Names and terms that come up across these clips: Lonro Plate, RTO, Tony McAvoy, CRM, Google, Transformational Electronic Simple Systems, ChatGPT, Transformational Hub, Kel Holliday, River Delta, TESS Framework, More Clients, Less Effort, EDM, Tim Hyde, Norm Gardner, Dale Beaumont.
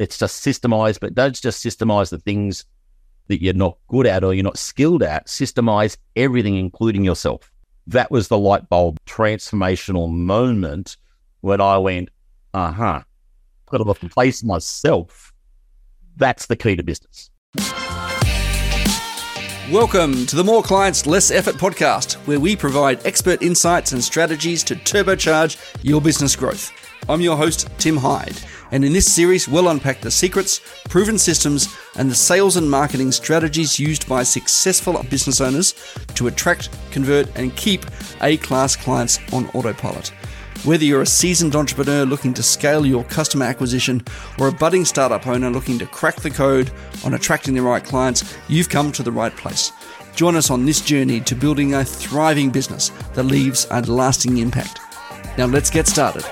It's just systemize, but don't just systemize the things that you're not good at or you're not skilled at. Systemize everything, including yourself. That was the light bulb transformational moment when I went, uh-huh, got to replace myself. That's the key to business. Welcome to the More Clients, Less Effort podcast, where we provide expert insights and strategies to turbocharge your business growth. I'm your host, Tim Hyde, and in this series, we'll unpack the secrets, proven systems, and the sales and marketing strategies used by successful business owners to attract, convert, and keep A-class clients on autopilot. Whether you're a seasoned entrepreneur looking to scale your customer acquisition or a budding startup owner looking to crack the code on attracting the right clients, you've come to the right place. Join us on this journey to building a thriving business that leaves a lasting impact. Now let's get started.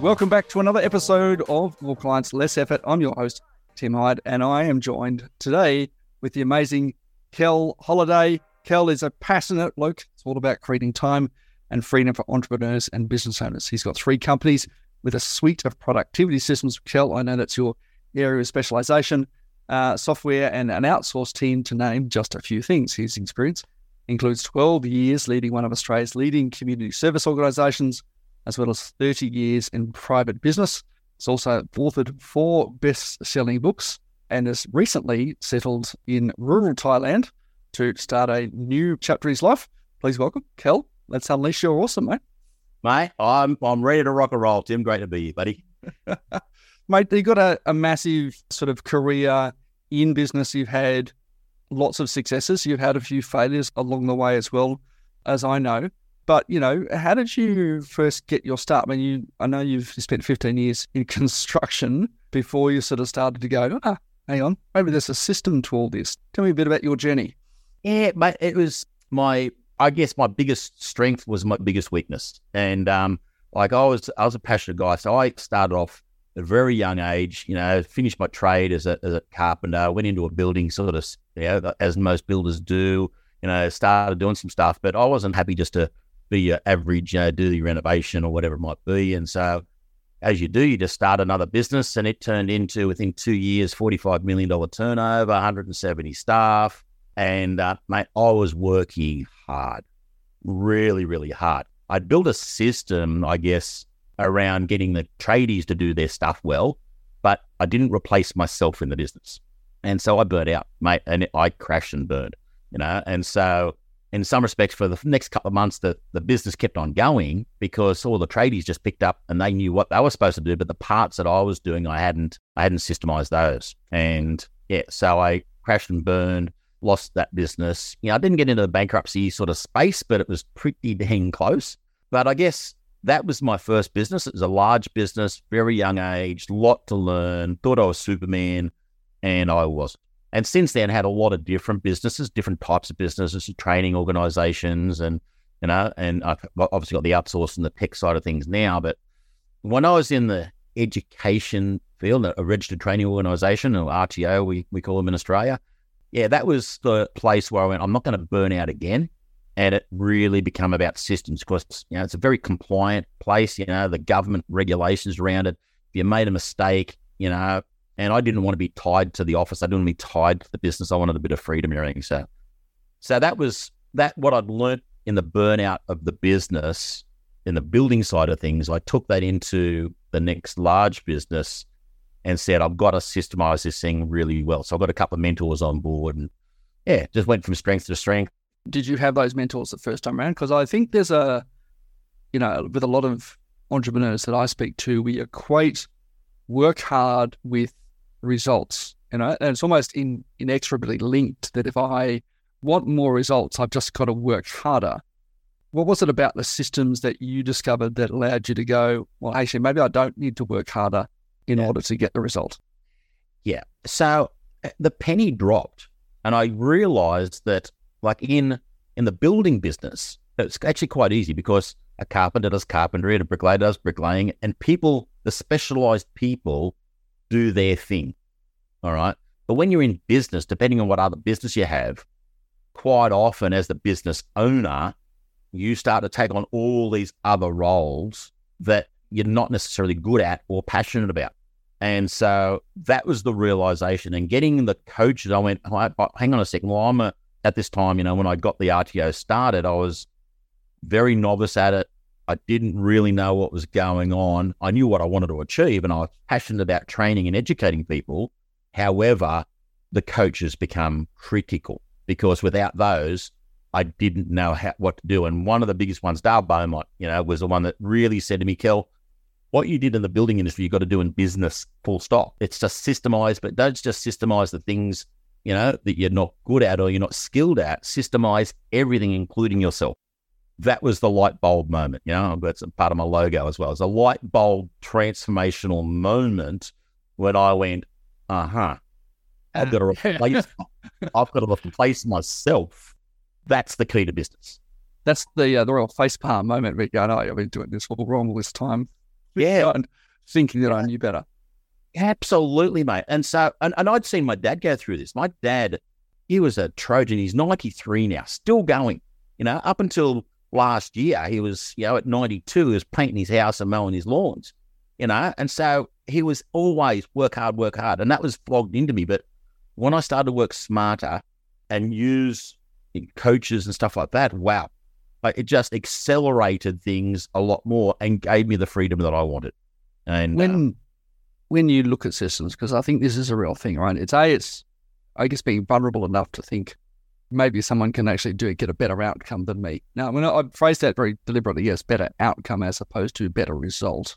Welcome back to another episode of More Clients, Less Effort. I'm your host, Tim Hyde, and I am joined today with the amazing Kel Holliday. Kel is a passionate bloke. It's all about creating time and freedom for entrepreneurs and business owners. He's got 3 companies with a suite of productivity systems. Kel, I know that's your area of specialization, software and an outsourced team, to name just a few things. His experience includes 12 years leading one of Australia's leading community service organisations, as well as 30 years in private business. He's also authored 4 best-selling books and has recently settled in rural Thailand to start a new chapter in his life. Please welcome, Kel. Let's unleash your awesome, mate. Mate, I'm ready to rock and roll, Tim. Great to be here, buddy. Mate, you've got a massive sort of career in business. You've had lots of successes. You've had a few failures along the way as well, as I know. But, you know, how did you first get your start? I mean, I know you've spent 15 years in construction before you sort of started to go, hang on, maybe there's a system to all this. Tell me a bit about your journey. Yeah, mate, it was my biggest strength was my biggest weakness. And I was a passionate guy. So I started off at a very young age, you know, finished my trade as a carpenter, went into a building sort of, you know, as most builders do, you know, started doing some stuff. But I wasn't happy just to be your average, you know, do the renovation or whatever it might be. And so as you do, you just start another business, and it turned into, within 2 years, $45 million turnover, 170 staff. And, mate, I was working hard, really, really hard. I built a system, I guess, around getting the tradies to do their stuff well, but I didn't replace myself in the business. And so I burnt out, mate, and I crashed and burned, you know. And so in some respects, for the next couple of months, the business kept on going because all the tradies just picked up and they knew what they were supposed to do, but the parts that I was doing, I hadn't systemized those. And, yeah, so I crashed and burned. Lost that business. You know, I didn't get into the bankruptcy sort of space, but it was pretty dang close. But I guess that was my first business. It was a large business, very young age, lot to learn, thought I was Superman, and I wasn't. And since then, had a lot of different businesses, different types of businesses, training organizations, and, you know, and I've obviously got the outsource and the tech side of things now. But when I was in the education field, a registered training organization, or RTO, we call them in Australia, yeah, that was the place where I went, I'm not going to burn out again. And it really became about systems because, you know, it's a very compliant place, you know, the government regulations around it. If you made a mistake, you know, and I didn't want to be tied to the office. I didn't want to be tied to the business. I wanted a bit of freedom and everything. So that was what I'd learned in the burnout of the business, in the building side of things. I took that into the next large business and said, I've got to systemize this thing really well. So I've got a couple of mentors on board, and yeah, just went from strength to strength. Did you have those mentors the first time around? Because I think there's a, you know, with a lot of entrepreneurs that I speak to, we equate work hard with results, you know, and it's almost inexorably linked that if I want more results, I've just got to work harder. What was it about the systems that you discovered that allowed you to go, well, actually, maybe I don't need to work harder in order to get the result? Yeah. So the penny dropped, and I realized that, like, in the building business, it's actually quite easy because a carpenter does carpentry and a bricklayer does bricklaying, and people, the specialized people, do their thing. All right. But when you're in business, depending on what other business you have, quite often as the business owner, you start to take on all these other roles that you're not necessarily good at or passionate about. And so that was the realization, and getting the coaches, I went, hang on a second. Well, at this time, you know, when I got the RTO started, I was very novice at it. I didn't really know what was going on. I knew what I wanted to achieve, and I was passionate about training and educating people. However, the coaches become critical, because without those, I didn't know what to do. And one of the biggest ones, Dale Beaumont, you know, was the one that really said to me, Kel, what you did in the building industry, you've got to do in business, full stop. It's just systemize, but don't just systemize the things, you know, that you're not good at or you're not skilled at. Systemize everything, including yourself. That was the light bulb moment. You know, that's a part of my logo as well. It's a light bulb transformational moment when I went, I've got to replace myself. That's the key to business. That's the real face palm moment where you go, no, I've been doing this all wrong all this time. Yeah. And thinking that I knew better. Absolutely, mate. And so, and I'd seen my dad go through this. My dad, he was a Trojan. He's 93 now, still going. You know, up until last year, he was, you know, at 92, he was painting his house and mowing his lawns, you know. And so he was always work hard. And that was flogged into me. But when I started to work smarter and use coaches and stuff like that, wow, like it just accelerated things a lot more and gave me the freedom that I wanted. And when you look at systems, because I think this is a real thing, right? It's I guess being vulnerable enough to think maybe someone can actually get a better outcome than me. Now, when I phrased that very deliberately, yes, better outcome as opposed to better result.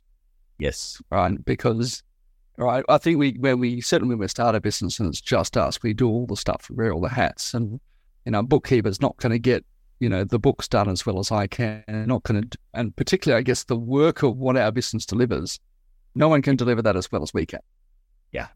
Yes, right, because right, I think when we start a business and it's just us, we do all the stuff, we wear all the hats, and you know, a bookkeeper's not going to get, you know, the books done as well as I can. And particularly, I guess, the work of what our business delivers, no one can deliver that as well as we can. Yeah,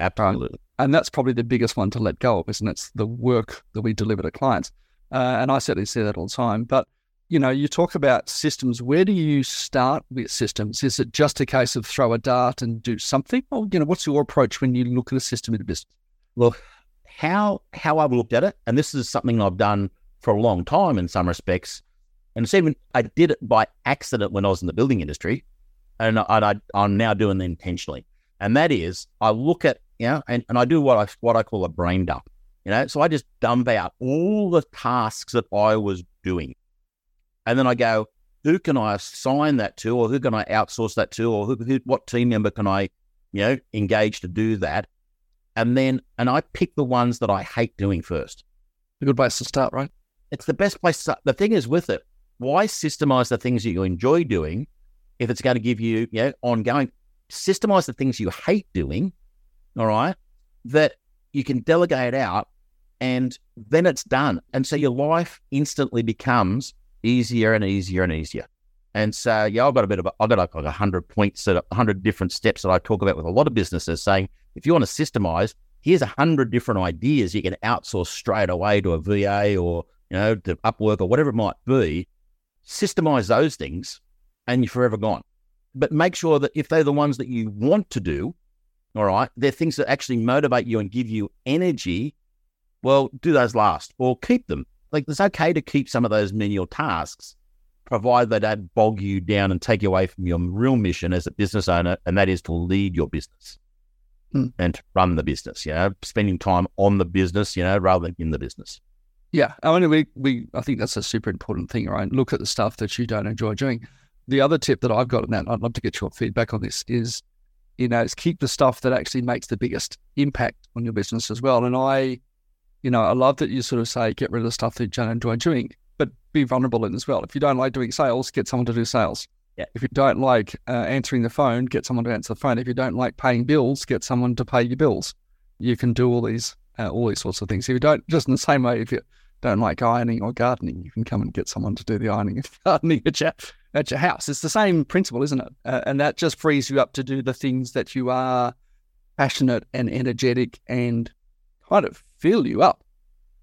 absolutely. And that's probably the biggest one to let go of, isn't it? It's the work that we deliver to clients. And I certainly say that all the time. But, you know, you talk about systems. Where do you start with systems? Is it just a case of throw a dart and do something? Or, you know, what's your approach when you look at a system in a business? Well, how I've looked at it, and this is something I've done for a long time in some respects, and it's even, I did it by accident when I was in the building industry, and I'm now doing it intentionally. And that is, I look at, you know, and I do what I call a brain dump, you know, so I just dump out all the tasks that I was doing. And then I go, who can I assign that to, or who can I outsource that to, or what team member can I, you know, engage to do that? And I pick the ones that I hate doing first. A good place to start, right? It's the best place to start. The thing is with it, why systemize the things that you enjoy doing if it's going to give you, you know, ongoing? Systemize the things you hate doing, all right, that you can delegate out, and then it's done. And so your life instantly becomes easier and easier and easier. And so, yeah, I've got like 100 points, 100 different steps that I talk about with a lot of businesses, saying, if you want to systemize, here's 100 different ideas you can outsource straight away to a VA or, you know, to Upwork or whatever it might be. Systemize those things and you're forever gone. But make sure that if they're the ones that you want to do, all right, they're things that actually motivate you and give you energy, well, do those last or keep them. Like, it's okay to keep some of those menial tasks, provided they don't bog you down and take you away from your real mission as a business owner, and that is to lead your business. And to run the business, you know, spending time on the business, you know, rather than in the business. Yeah. I mean, I think that's a super important thing, right? Look at the stuff that you don't enjoy doing. The other tip that I've got, and I'd love to get your feedback on this, is, you know, it's keep the stuff that actually makes the biggest impact on your business as well. And I love that you sort of say, get rid of the stuff that you don't enjoy doing, but be vulnerable in as well. If you don't like doing sales, get someone to do sales. Yeah. If you don't like answering the phone, get someone to answer the phone. If you don't like paying bills, get someone to pay your bills. You can do all these sorts of things. If you don't, just in the same way, if you don't like ironing or gardening, you can come and get someone to do the ironing and gardening at your house. It's the same principle, isn't it? And that just frees you up to do the things that you are passionate and energetic and kind of fill you up.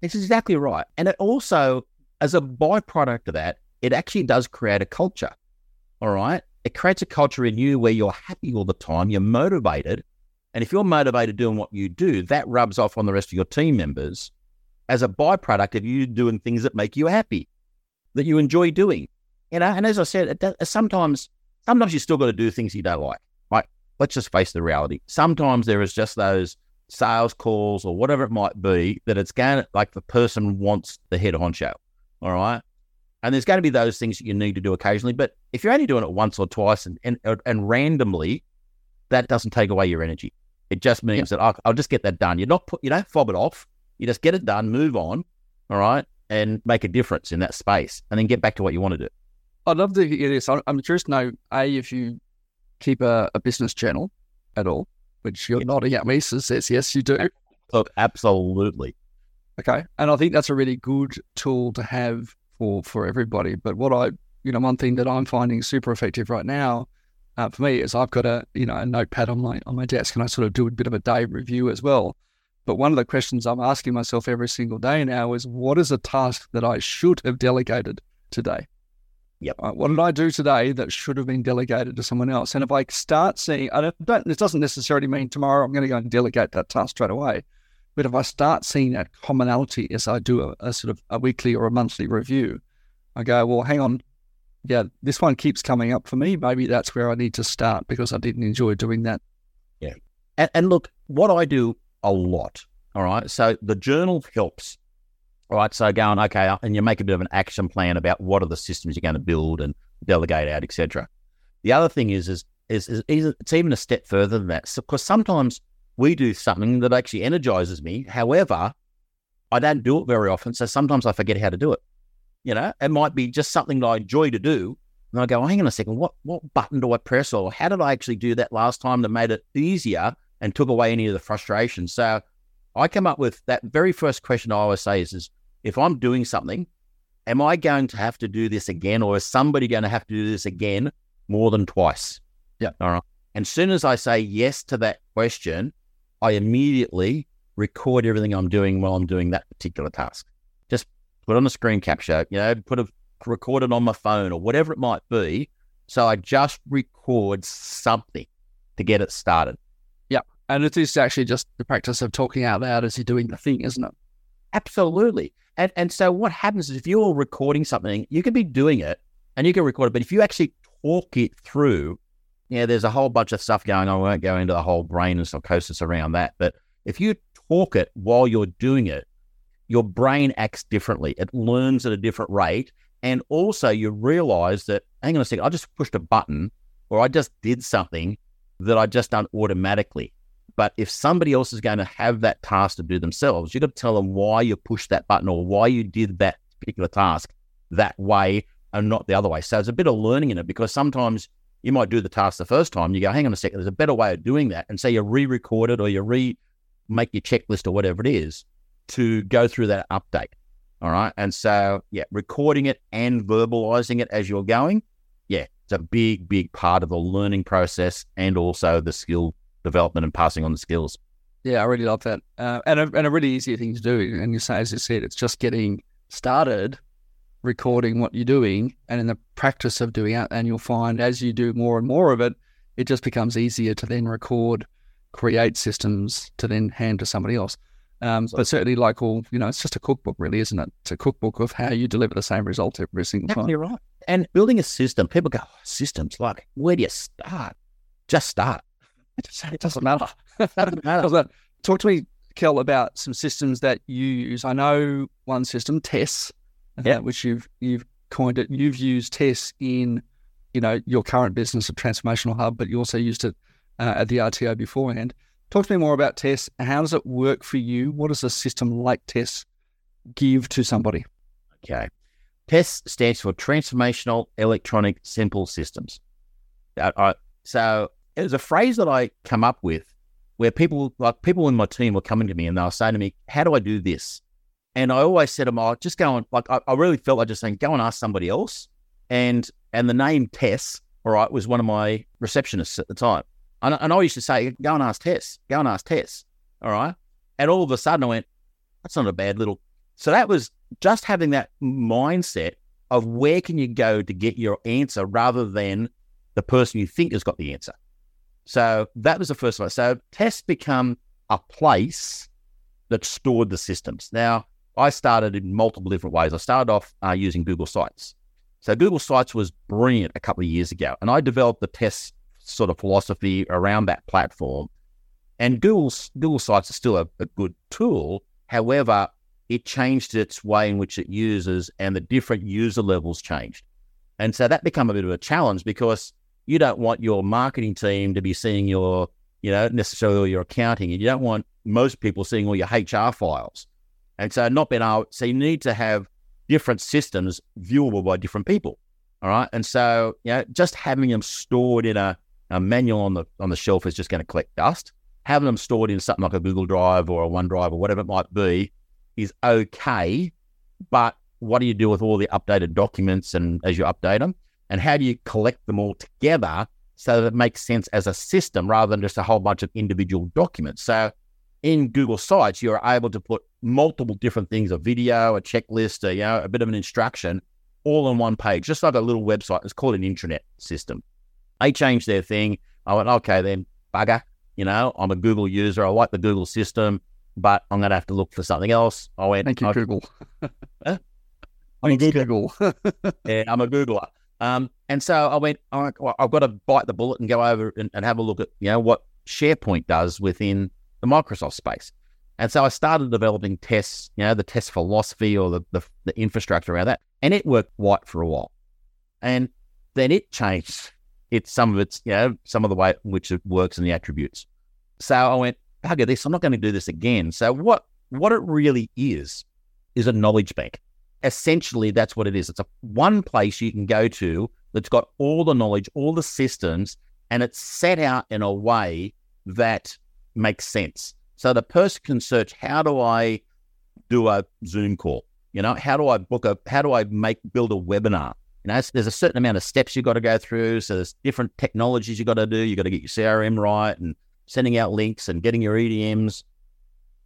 It's exactly right. And it also, as a byproduct of that, it actually does create a culture. All right. It creates a culture in you where you're happy all the time. You're motivated. And if you're motivated doing what you do, that rubs off on the rest of your team members as a byproduct of you doing things that make you happy, that you enjoy doing, you know? And as I said, sometimes Sometimes you still got to do things you don't like, right? Let's just face the reality. Sometimes there is just those sales calls or whatever it might be that it's going to, like the person wants the head honcho, all right? And there's going to be those things that you need to do occasionally. But if you're only doing it once or twice and randomly, that doesn't take away your energy. It just means that I'll just get that done. You don't fob it off. You just get it done, move on, all right, and make a difference in that space and then get back to what you want to do. I'd love to hear this. I'm curious to know, A, if you keep a business journal at all, which you're nodding at me, so says yes, you do. Look, absolutely. Okay. And I think that's a really good tool to have for everybody. But what one thing that I'm finding super effective right now for me is I've got a notepad on my desk, and I sort of do a bit of a day review as well. But one of the questions I'm asking myself every single day now is, what is a task that I should have delegated today? Yep. What did I do today that should have been delegated to someone else? And if I start seeing, it doesn't necessarily mean tomorrow I'm going to go and delegate that task straight away. But if I start seeing that commonality as I do a sort of a weekly or a monthly review, I go, well, hang on. Yeah, this one keeps coming up for me. Maybe that's where I need to start because I didn't enjoy doing that. Yeah. And look, what I do a lot, all right? So the journal helps. Right, so going, okay, and you make a bit of an action plan about what are the systems you're going to build and delegate out, et cetera. The other thing is it's even a step further than that. So, because sometimes we do something that actually energizes me. However, I don't do it very often, so sometimes I forget how to do it. You know, it might be just something that I enjoy to do, and I go, oh, hang on a second, what button do I press, or how did I actually do that last time that made it easier and took away any of the frustration? So I come up with that very first question I always say is if I'm doing something, am I going to have to do this again, or is somebody going to have to do this again more than twice? Yeah. All right. And as soon as I say yes to that question, I immediately record everything I'm doing while I'm doing that particular task. Just put on a screen capture, record it on my phone or whatever it might be. So I just record something to get it started. Yeah. And it is actually just the practice of talking out loud as you're doing the thing, isn't it? Absolutely. And so what happens is if you're recording something, you can be doing it and you can record it, but if you actually talk it through, there's a whole bunch of stuff going on. I won't go into the whole brain and psychosis around that, but if you talk it while you're doing it, your brain acts differently. It learns at a different rate. And also you realize that, hang on a second, I just pushed a button or I just did something that I just done automatically. But if somebody else is going to have that task to do themselves, you've got to tell them why you pushed that button or why you did that particular task that way and not the other way. So there's a bit of learning in it because sometimes you might do the task the first time. You go, hang on a second, there's a better way of doing that. And so you re-record it or you make your checklist or whatever it is to go through that update. All right. And so, recording it and verbalizing it as you're going. Yeah, it's a big, big part of the learning process and also the skill development and passing on the skills. Yeah, I really love that. And a really easy thing to do. And you say, as you said, it's just getting started, recording what you're doing, and in the practice of doing it. And you'll find as you do more and more of it, it just becomes easier to then record, create systems to then hand to somebody else. But certainly, like all, it's just a cookbook, really, isn't it? It's a cookbook of how you deliver the same result every single time. You're right. And building a system, people go, systems, like, where do you start? Just start. It doesn't matter. Talk to me, Kel, about some systems that you use. I know one system, TESS, which you've coined it. You've used TESS in, your current business at Transformational Hub, but you also used it at the RTO beforehand. Talk to me more about TESS. How does it work for you? What does a system like TESS give to somebody? Okay. TESS stands for Transformational Electronic Simple Systems. It was a phrase that I come up with where people in my team were coming to me and they were saying to me, how do I do this? And I always said to them, just go on. Like I really felt like just saying, go and ask somebody else. And the name Tess, all right, was one of my receptionists at the time. And I used to say, go and ask Tess, all right? And all of a sudden I went, that's not a bad little. So that was just having that mindset of where can you go to get your answer rather than the person you think has got the answer. So that was the first one. So TESS become a place that stored the systems. Now, I started in multiple different ways. I started off using Google Sites. So Google Sites was brilliant a couple of years ago, and I developed the test sort of philosophy around that platform. And Google Sites is still a good tool. However, it changed its way in which it uses, and the different user levels changed. And so that became a bit of a challenge, because you don't want your marketing team to be seeing your, you know, necessarily all your accounting, and you don't want most people seeing all your HR files. And so not being able, so you need to have different systems viewable by different people. All right. And so, you know, just having them stored in a manual on the shelf is just going to collect dust. Having them stored in something like a Google Drive or a OneDrive or whatever it might be is okay. But what do you do with all the updated documents and as you update them? And how do you collect them all together so that it makes sense as a system rather than just a whole bunch of individual documents? So in Google Sites, you're able to put multiple different things, a video, a checklist, a, you know, a bit of an instruction, all on one page, just like a little website. It's called an intranet system. They changed their thing. I went, okay, then bugger, you know, I'm a Google user. I like the Google system, but I'm going to have to look for something else. I went, thank you, Google. I'm Google. Yeah, I'm a Googler. And so I went, all right, well, I've got to bite the bullet and go over and have a look at, you know, what SharePoint does within the Microsoft space. And so I started developing tests, you know, the test philosophy or the infrastructure around that. And it worked right for a while. And then it changed some of the way in which it works and the attributes. So I went, bugger this, I'm not going to do this again. So what it really is a knowledge bank. Essentially, that's what it is. It's one place you can go to that's got all the knowledge, all the systems, and it's set out in a way that makes sense. So the person can search, how do I do a Zoom call? You know, how do I build a webinar? You know, there's a certain amount of steps you've got to go through. So there's different technologies you've got to do. You've got to get your CRM right and sending out links and getting your EDMs.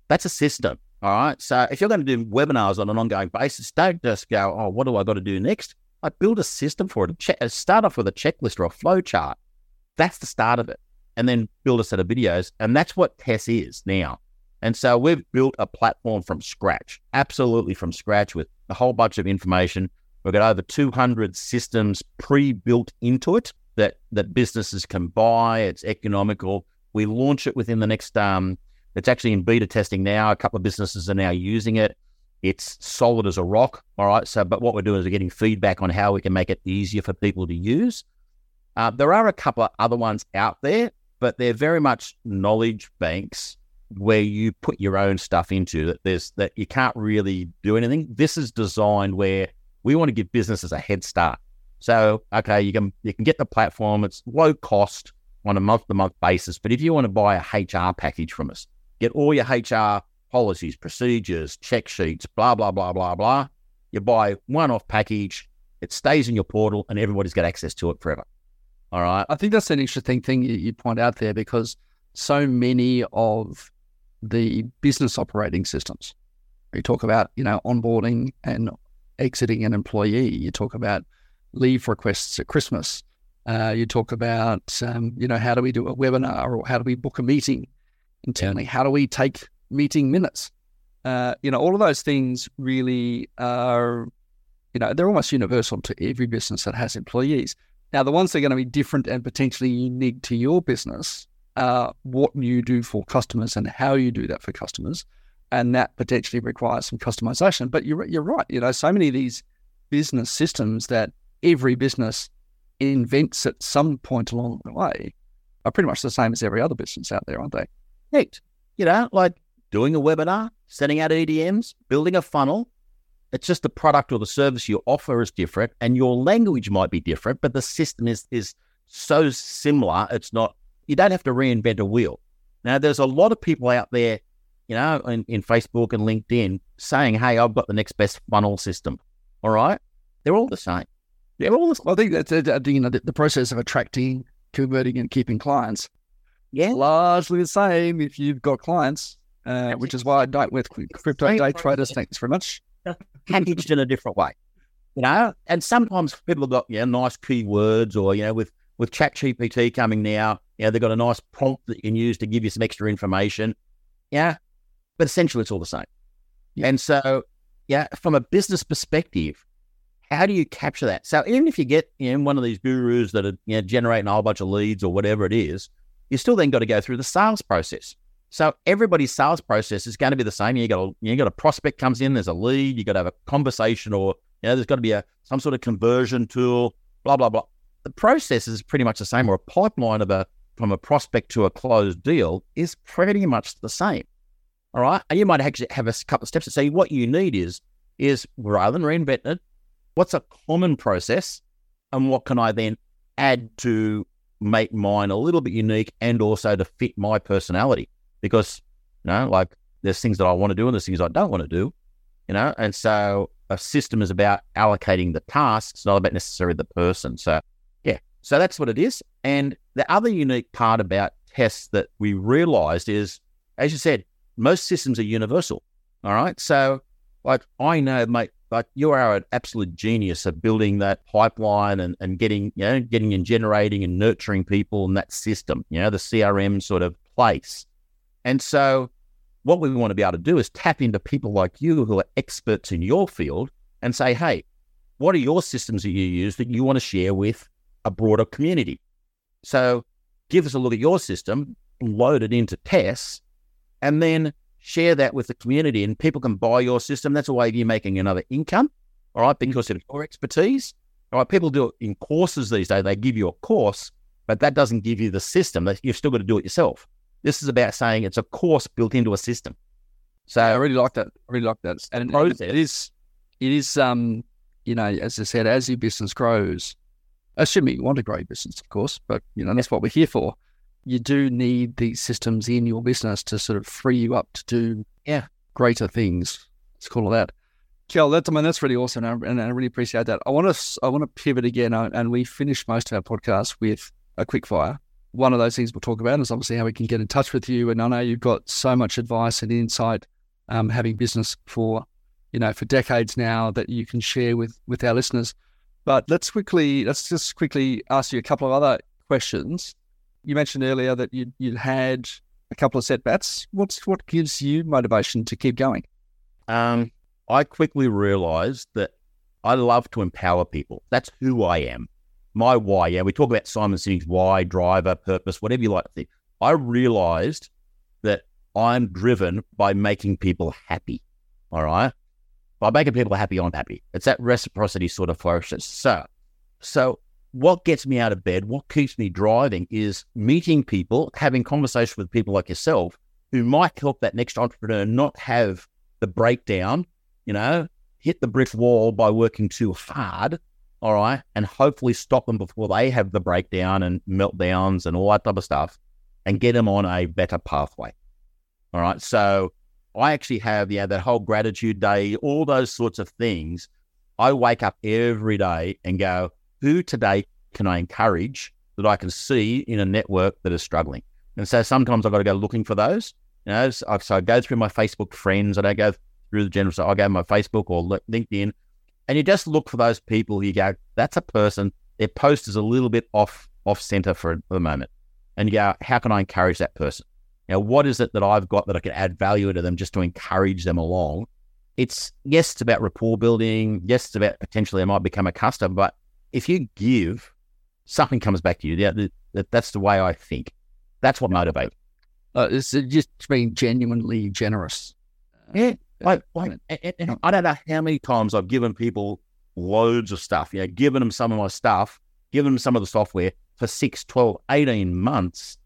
That's a system. All right. So if you're going to do webinars on an ongoing basis, don't just go, oh, what do I got to do next? I build a system for it. Start off with a checklist or a flow chart. That's the start of it. And then build a set of videos. And that's what TESS is now. And so we've built a platform from scratch, absolutely from scratch, with a whole bunch of information. We've got over 200 systems pre-built into it that businesses can buy. It's economical. We launch it within the next, it's actually in beta testing now. A couple of businesses are now using it. It's solid as a rock. All right. So, but what we're doing is we're getting feedback on how we can make it easier for people to use. There are a couple of other ones out there, but they're very much knowledge banks where you put your own stuff into that. That you can't really do anything. This is designed where we want to give businesses a head start. So, okay, you can get the platform. It's low cost on a month-to-month basis. But if you want to buy a HR package from us, get all your HR policies, procedures, check sheets, blah, blah, blah, blah, blah. You buy one-off package. It stays in your portal, and everybody's got access to it forever. All right. I think that's an interesting thing you point out there, because so many of the business operating systems, you talk about, you know, onboarding and exiting an employee, you talk about leave requests at Christmas, you talk about, you know, how do we do a webinar, or how do we book a meeting? And tell me, how do we take meeting minutes? You know, all of those things really are, you know, they're almost universal to every business that has employees. Now, the ones that are going to be different and potentially unique to your business are what you do for customers and how you do that for customers. And that potentially requires some customization. But you're right. You know, so many of these business systems that every business invents at some point along the way are pretty much the same as every other business out there, aren't they? Neat. You know, like doing a webinar, sending out EDMs, building a funnel. It's just the product or the service you offer is different, and your language might be different, but the system is so similar. It's not, you don't have to reinvent a wheel. Now, there's a lot of people out there, you know, in Facebook and LinkedIn saying, hey, I've got the next best funnel system. All right. They're all the same. Yeah. Well, I think that's, you know, the process of attracting, converting and keeping clients. Yeah. Largely the same if you've got clients, which is why I don't with crypto day traders. Thanks very much. Packaged in a different way, you know, and sometimes people have got, yeah, nice keywords, or, you know, with ChatGPT coming now, you know, they've got a nice prompt that you can use to give you some extra information. Yeah. But essentially it's all the same. Yeah. And so, yeah, from a business perspective, How do you capture that? So even if you get one of these gurus that are generating a whole bunch of leads or whatever it is, you still then got to go through the sales process. So everybody's sales process is going to be the same. You got a prospect comes in, there's a lead, you got to have a conversation, or there's got to be some sort of conversion tool, blah blah blah. The process is pretty much the same, or a pipeline from a prospect to a closed deal is pretty much the same. All right, and you might actually have a couple of steps. So what you need is rather than reinventing it, what's a common process, and what can I then add to make mine a little bit unique and also to fit my personality? Because, there's things that I want to do and there's things I don't want to do, and so a system is about allocating the tasks, not about necessarily the person. So, yeah, so that's what it is. And the other unique part about tests that we realized is, as you said, most systems are universal. All right. So, I know, mate, you are an absolute genius at building that pipeline and getting and generating and nurturing people in that system, the CRM sort of place. And so what we want to be able to do is tap into people like you who are experts in your field and say, hey, what are your systems that you use that you want to share with a broader community? So give us a look at your system, load it into tests, and then share that with the community, and people can buy your system. That's a way of you making another income, all right, because of your expertise. All right, people do it in courses these days. They give you a course, but that doesn't give you the system. You've still got to do it yourself. This is about saying it's a course built into a system. So yeah, I really like that. And it is. As I said, as your business grows, assuming you want to grow your business, of course, but that's what we're here for. You do need these systems in your business to sort of free you up to do greater things. Let's call it that. Kel, that's really awesome, and I really appreciate that. I want to pivot again, and we finish most of our podcast with a quick fire. One of those things we'll talk about is obviously how we can get in touch with you, and I know you've got so much advice and insight, having business for for decades now, that you can share with our listeners. But let's just quickly ask you a couple of other questions. You mentioned earlier that you had a couple of setbacks. What gives you motivation to keep going? I quickly realized that I love to empower people. That's who I am. My why. Yeah, we talk about Simon Sinek's why, driver, purpose, whatever you like to think. I realized that I'm driven by making people happy. All right, by making people happy, I'm happy. It's that reciprocity sort of flourishes. So. What gets me out of bed, what keeps me driving, is meeting people, having conversations with people like yourself who might help that next entrepreneur not have the breakdown, hit the brick wall by working too hard, all right, and hopefully stop them before they have the breakdown and meltdowns and all that type of stuff, and get them on a better pathway, all right? So I actually have, that whole gratitude day, all those sorts of things. I wake up every day and go, who today can I encourage that I can see in a network that is struggling? And so sometimes I've got to go looking for those. So I go through my Facebook friends. I don't go through the general. So I go to my Facebook or LinkedIn, and you just look for those people. You go, that's a person. Their post is a little bit off center for the moment. And you go, how can I encourage that person? Now, what is it that I've got that I can add value to them just to encourage them along? It's about rapport building. Yes, it's about potentially I might become a customer, but if you give, something comes back to you. That's the way I think. That's what motivates. It's just being genuinely generous. Yeah. And I don't know how many times I've given people loads of stuff, given them some of my stuff, given them some of the software for 6, 12, 18 months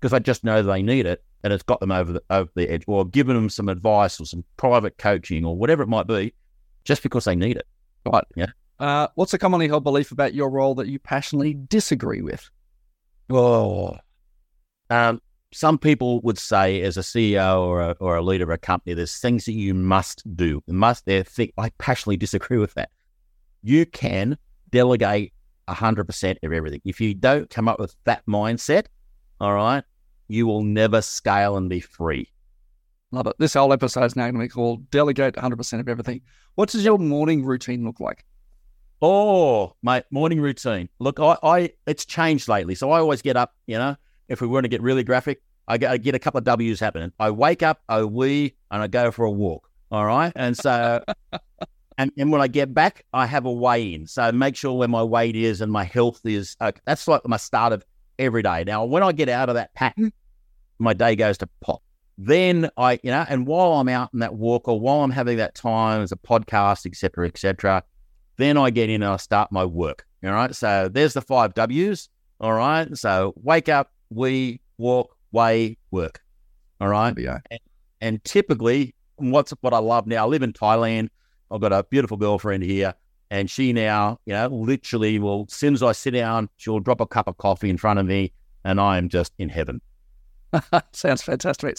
because I just know they need it and it's got them over the edge, or given them some advice or some private coaching or whatever it might be just because they need it. Right. Yeah. What's a commonly held belief about your role that you passionately disagree with? Well, some people would say as a CEO or a leader of a company, there's things that you must do. I passionately disagree with that. You can delegate 100% of everything. If you don't come up with that mindset, all right, you will never scale and be free. Love it. This whole episode is now going to be called Delegate 100% of Everything. What does your morning routine look like? Oh, mate, morning routine. Look, I it's changed lately. So I always get up, if we want to get really graphic, I get a couple of W's happening. I wake up, I wee, and I go for a walk, all right? And so And then when I get back, I have a weigh-in. So make sure where my weight is and my health is. That's like my start of every day. Now, when I get out of that pattern, my day goes to pop. Then I, you know, and while I'm out on that walk or while I'm having that time as a podcast, et cetera, then I get in and I start my work. All right. So there's the 5 W's. All right. So wake up, we walk, way, work. All right. Yeah. And typically what I love now, I live in Thailand. I've got a beautiful girlfriend here, and she now, you know, literally will, as soon as I sit down, she'll drop a cup of coffee in front of me and I am just in heaven. Sounds fantastic.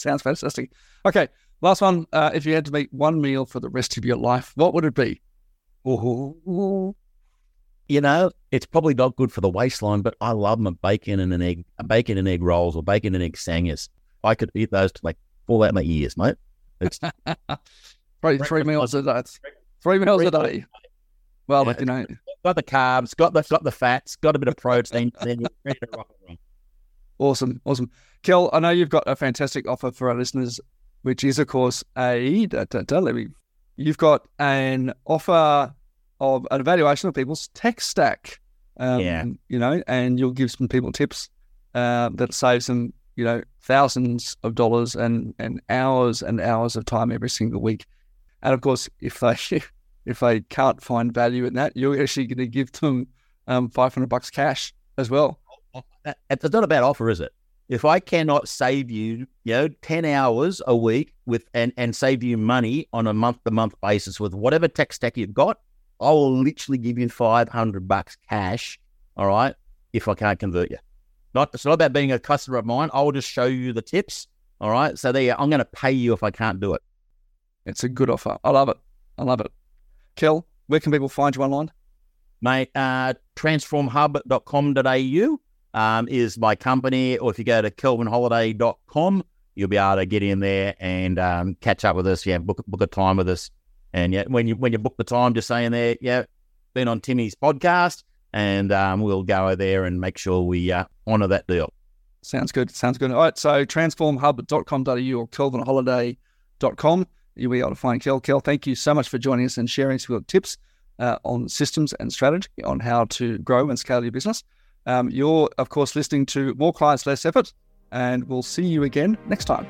Okay. Last one. If you had to make one meal for the rest of your life, what would it be? Ooh. You know, it's probably not good for the waistline, but I love my bacon and an egg, bacon and egg rolls or bacon and egg sangers. I could eat those to like fall out my ears, mate. It's Three meals a day. Well, yeah, you know, got the carbs, got the fats, got a bit of protein. Then you're ready to rock and roll. Awesome. Kel, I know you've got a fantastic offer for our listeners, which is, of course, you've got an offer of an evaluation of people's tech stack. You know, and you'll give some people tips that saves them, you know, thousands of dollars and hours of time every single week. And of course, if they can't find value in that, you're actually going to give them $500 cash as well. It's not a bad offer, is it? If I cannot save you, you know, 10 hours a week with and save you money on a month-to-month basis with whatever tech stack you've got, I will literally give you $500 cash, all right, if I can't convert you. It's not about being a customer of mine. I will just show you the tips, all right? So there you are. I'm going to pay you if I can't do it. It's a good offer. I love it. Kel, where can people find you online? Mate, transformhub.com.au. Is my company, or if you go to kelvinholiday.com, you'll be able to get in there and catch up with us. Yeah, book a time with us. And yeah, when you book the time, just say in there, yeah, been on Timmy's podcast, and we'll go there and make sure we honour that deal. Sounds good. All right, so transformhub.com.au or kelvinholiday.com. You'll be able to find Kel. Kel, thank you so much for joining us and sharing some tips on systems and strategy on how to grow and scale your business. You're, of course, listening to More Clients, Less Effort, and we'll see you again next time.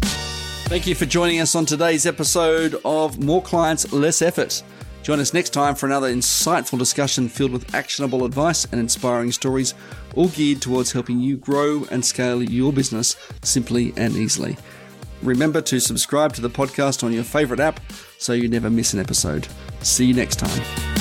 Thank you for joining us on today's episode of More Clients, Less Effort. Join us next time for another insightful discussion filled with actionable advice and inspiring stories, all geared towards helping you grow and scale your business simply and easily. Remember to subscribe to the podcast on your favorite app so you never miss an episode. See you next time.